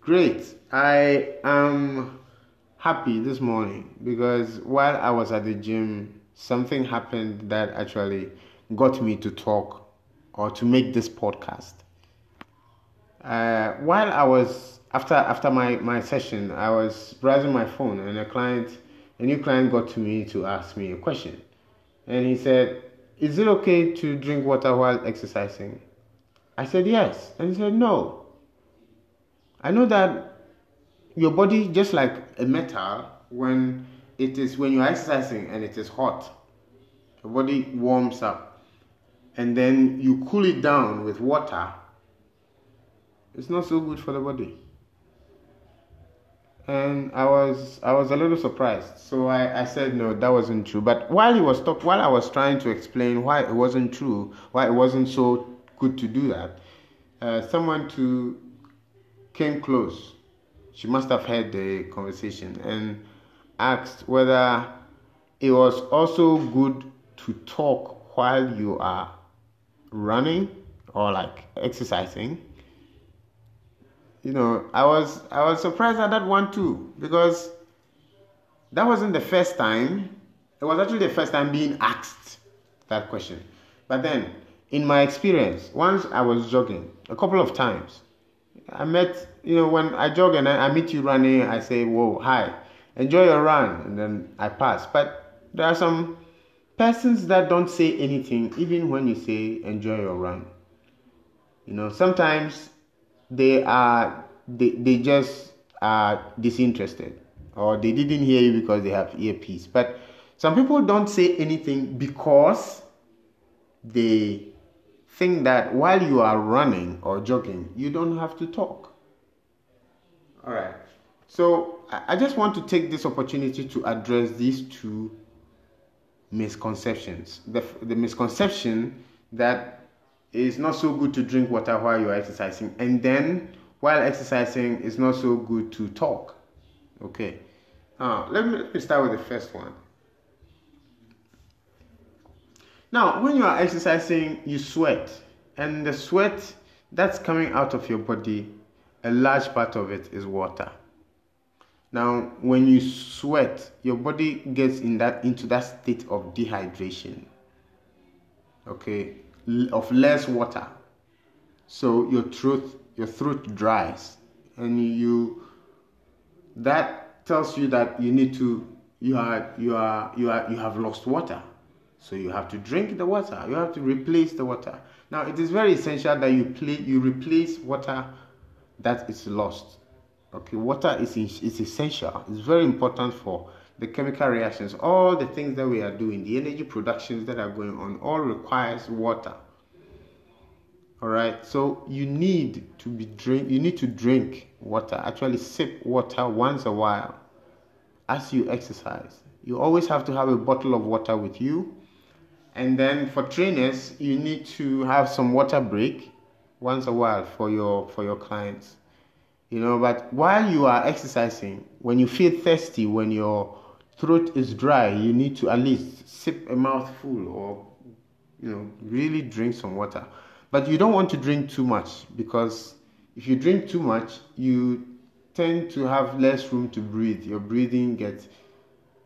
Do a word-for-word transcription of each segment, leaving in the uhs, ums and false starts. Great. I am happy this morning because while I was at the gym, something happened that actually got me to talk or to make this podcast. Uh, while I was after after my, my session, I was browsing my phone and a client A new client got to me to ask me a question, and he said, "Is it okay to drink water while exercising?" I said, "Yes," and he said, "No. I know that your body, just like a metal, when it is when you're exercising and it is hot, your body warms up, and then you cool it down with water. It's not so good for the body." And I was I was a little surprised, so I, I said no, that wasn't true. But while he was talk, while I was trying to explain why it wasn't true, why it wasn't so good to do that, uh, someone too came close. She must have heard the conversation and asked whether it was also good to talk while you are running or like exercising. You know, I was I was surprised at that one too, because that wasn't the first time. It was actually the first time being asked that question. But then, in my experience, once I was jogging, a couple of times, I met, you know, when I jog and I, I meet you running, I say, "Whoa, hi, enjoy your run," and then I pass. But there are some persons that don't say anything, even when you say, "Enjoy your run." You know, sometimes they are they, they just are disinterested, or they didn't hear you because they have earpiece. But some people don't say anything because they think that while you are running or jogging, you don't have to talk. All right. So I just want to take this opportunity to address these two misconceptions. The the misconception that it's not so good to drink water while you're exercising, and then while exercising, it's not so good to talk. Okay. Now, let me, let me start with the first one. Now, when you are exercising, you sweat, and the sweat that's coming out of your body, a large part of it is water. Now, when you sweat, your body gets in that into that state of dehydration. Okay. Of less water, so your throat your throat dries, and you that tells you that you need to you are you are you are you have lost water, so you have to drink the water. You have to replace the water. Now, it is very essential that you play you replace water that is lost. Okay, water is is essential. It's very important for the chemical reactions, all the things that we are doing, the energy productions that are going on, all requires water. All right, so you need to be drink. You need to drink water. Actually, sip water once a while as you exercise. You always have to have a bottle of water with you, and then for trainers, you need to have some water break once a while for your for your clients. You know, but while you are exercising, when you feel thirsty, when you're throat is dry, you need to at least sip a mouthful, or you know, really drink some water. But you don't want to drink too much, because if you drink too much, you tend to have less room to breathe. Your breathing gets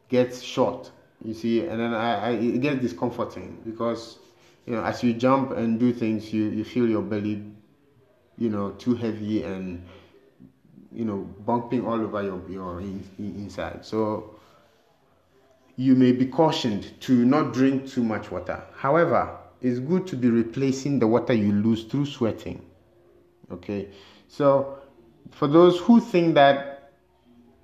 gets short, you see, and then I, I it gets discomforting, because you know, as you jump and do things, you, you feel your belly, you know, too heavy, and you know, bumping all over your your in, in, inside. So you may be cautioned to not drink too much water. However, it's good to be replacing the water you lose through sweating. Okay. So for those who think that,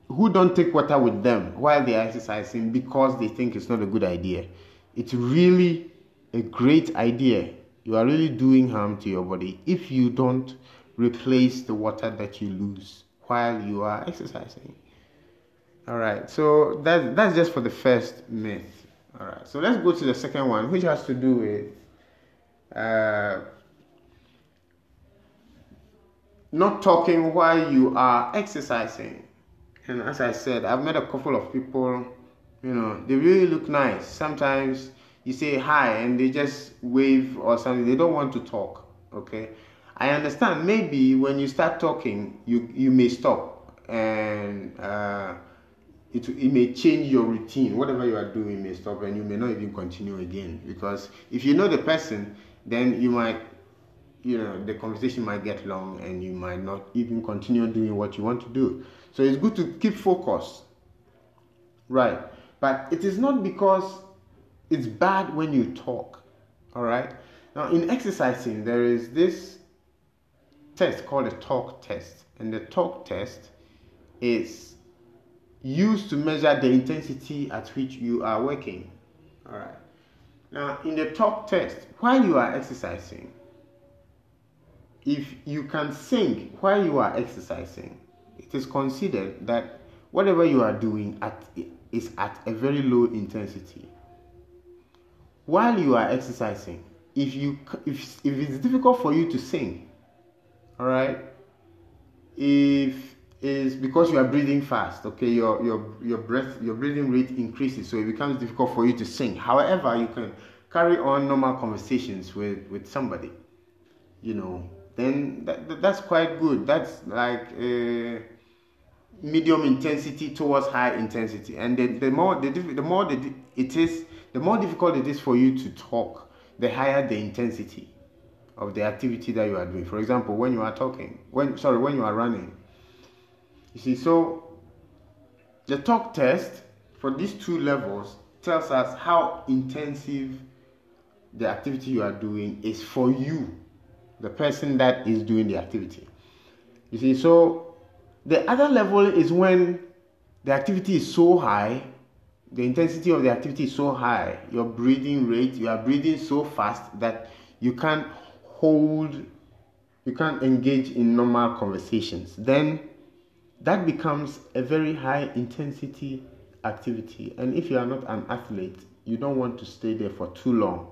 who don't take water with them while they are exercising because they think it's not a good idea, it's really a great idea. You are really doing harm to your body if you don't replace the water that you lose while you are exercising. All right, so that that's just for the first myth. All right, so let's go to the second one, which has to do with uh, not talking while you are exercising. And as I said, I've met a couple of people You know, they really look nice. Sometimes you say hi and they just wave or something. They don't want to talk. Okay, I understand. Maybe when you start talking, you you may stop, and uh, it it may change your routine. Whatever you are doing may stop, and you may not even continue again, because if you know the person, then you might, you know, the conversation might get long, and you might not even continue doing what you want to do. So it's good to keep focused, right? But it is not because it's bad when you talk. All right. Now, in exercising, there is this test called the talk test. And the talk test is used to measure the intensity at which you are working. All right. Now, in the talk test, while you are exercising, if you can sing while you are exercising, it is considered that whatever you are doing at, is at a very low intensity. While you are exercising, If you if if it's difficult for you to sing, all right, if it's because you are breathing fast, okay, your your your breath your breathing rate increases, so it becomes difficult for you to sing. However, you can carry on normal conversations with with somebody, you know. Then that, that that's quite good. That's like a medium intensity towards high intensity, and the the more the the more the, it is, the more difficult it is for you to talk, the higher the intensity of the activity that you are doing. For example, when you are talking, when sorry, when you are running. You see, so the talk test for these two levels tells us how intensive the activity you are doing is for you, the person that is doing the activity. You see, so the other level is when the activity is so high, the intensity of the activity is so high, your breathing rate, you are breathing so fast that you can't hold, you can't engage in normal conversations. Then that becomes a very high intensity activity. And if you are not an athlete, you don't want to stay there for too long.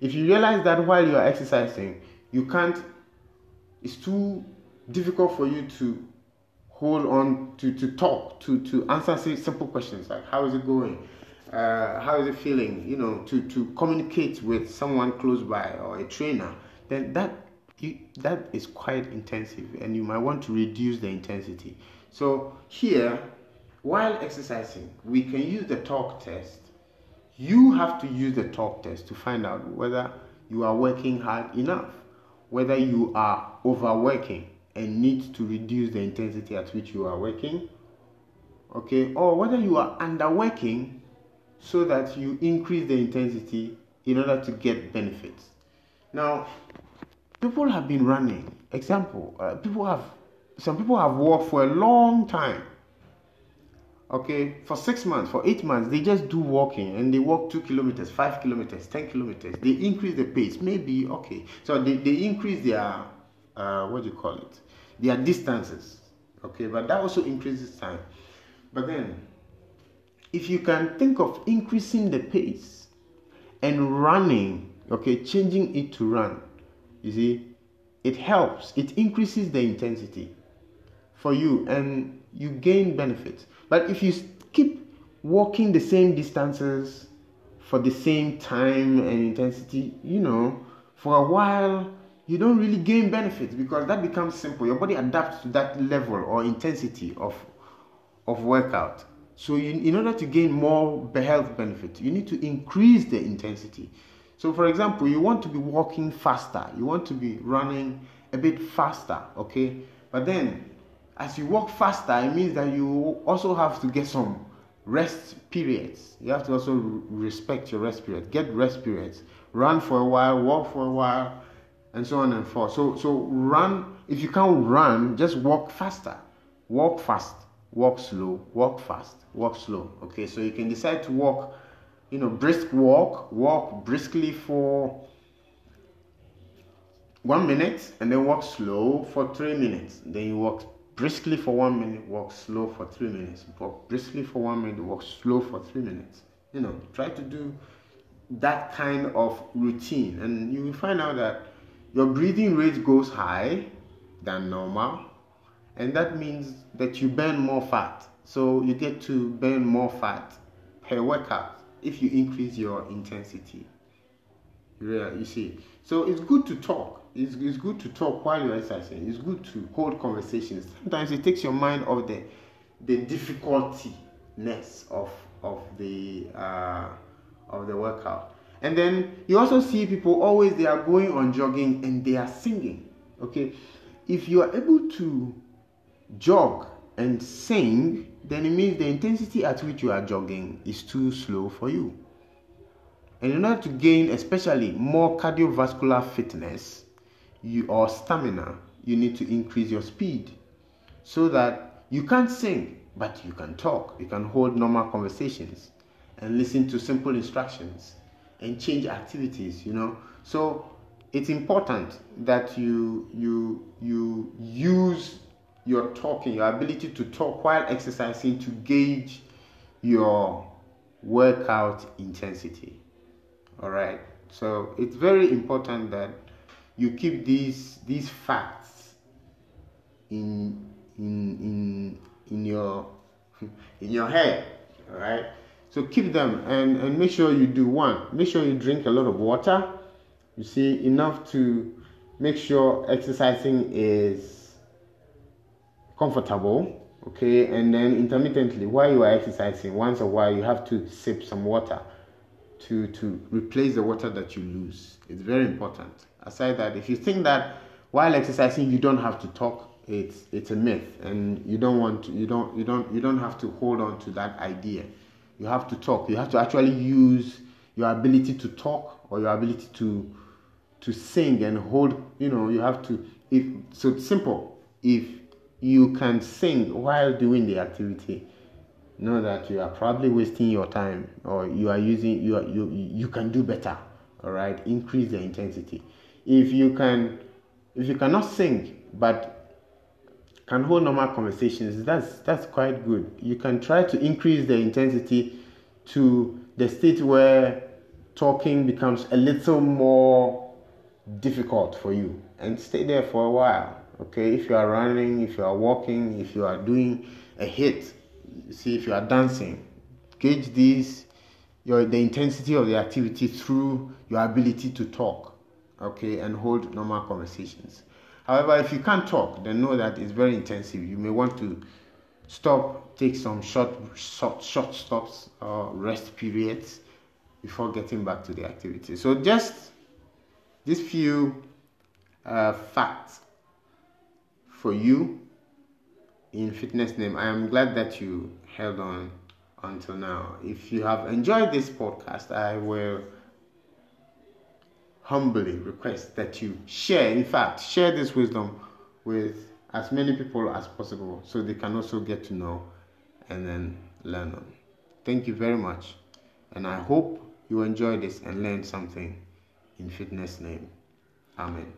If you realize that while you are exercising, you can't, it's too difficult for you to hold on to, to talk, to, to answer simple questions like how is it going, uh, how is it feeling, you know, to, to communicate with someone close by or a trainer, then that you, that is quite intensive, and you might want to reduce the intensity. So here, while exercising, we can use the talk test. You have to use the talk test to find out whether you are working hard enough, whether you are overworking and need to reduce the intensity at which you are working, okay, or whether you are underworking so that you increase the intensity in order to get benefits. Now, people have been running. Example, uh, people have some people have walked for a long time. Okay, for six months, for eight months, they just do walking, and they walk two kilometers, five kilometers, ten kilometers. They increase the pace, maybe okay. So they they increase their Uh, what do you call it? There are distances, okay, but that also increases time. But then, if you can think of increasing the pace and running, okay, changing it to run, you see, it helps. It increases the intensity for you, and you gain benefits. But if you keep walking the same distances for the same time and intensity, you know, for a while, you don't really gain benefits, because that becomes simple. Your body adapts to that level or intensity of of workout. So you, in order to gain more health benefit, you need to increase the intensity. So for example, you want to be walking faster, you want to be running a bit faster, okay? But then as you walk faster, it means that you also have to get some rest periods. You have to also respect your rest period, get rest periods, run for a while, walk for a while, and so on and forth. So, so run. If you can't run, just walk faster. Walk fast. Walk slow. Walk fast. Walk slow. Okay. So you can decide to walk, you know, brisk walk. Walk briskly for one minute, and then walk slow for three minutes. Then you walk briskly for one minute. Walk slow for three minutes. Walk briskly for one minute. Walk slow for three minutes. You know, try to do that kind of routine, and you will find out that your breathing rate goes high than normal, and that means that you burn more fat. So you get to burn more fat per workout if you increase your intensity. Yeah, you see, so it's good to talk. It's, it's good to talk while you're exercising. It's good to hold conversations. Sometimes it takes your mind off the the difficultiness of of the uh, of the workout. And then you also see people always, they are going on jogging and they are singing. Okay, if you are able to jog and sing, then it means the intensity at which you are jogging is too slow for you. And in order to gain especially more cardiovascular fitness you or stamina, you need to increase your speed so that you can't sing, but you can talk, you can hold normal conversations and listen to simple instructions and change activities, you know. So it's important that you you you use your talking, your ability to talk while exercising, to gauge your workout intensity. All right, so it's very important that you keep these these facts in in in in your in your head. All right, so keep them and and make sure you do one. Make sure you drink a lot of water. You see, enough to make sure exercising is comfortable. Okay, and then intermittently while you are exercising, once a while you have to sip some water to to replace the water that you lose. It's very important. Aside that, if you think that while exercising you don't have to talk, it's it's a myth, and you don't want to, you don't you don't you don't have to hold on to that idea. You have to talk. You have to actually use your ability to talk or your ability to to sing and hold, you know, you have to, if so it's simple, if you can sing while doing the activity, know that you are probably wasting your time, or you are using you are, you you can do better. All right, increase the intensity. If you can, if you cannot sing but can hold normal conversations, that's that's quite good. You can try to increase the intensity to the state where talking becomes a little more difficult for you, and stay there for a while. Okay, if you are running, if you are walking, if you are doing a hit. See, if you are dancing, gauge these your the intensity of the activity through your ability to talk, okay, and hold normal conversations. However, if you can't talk, then know that it's very intensive. You may want to stop, take some short short short stops or rest periods before getting back to the activity. So just these few uh, facts for you in Fitness Name. I am glad that you held on until now. If you have enjoyed this podcast, I will humbly request that you share, in fact, share this wisdom with as many people as possible so they can also get to know and then learn on. Thank you very much, and I hope you enjoy this and learn something in Fitness Name. Amen.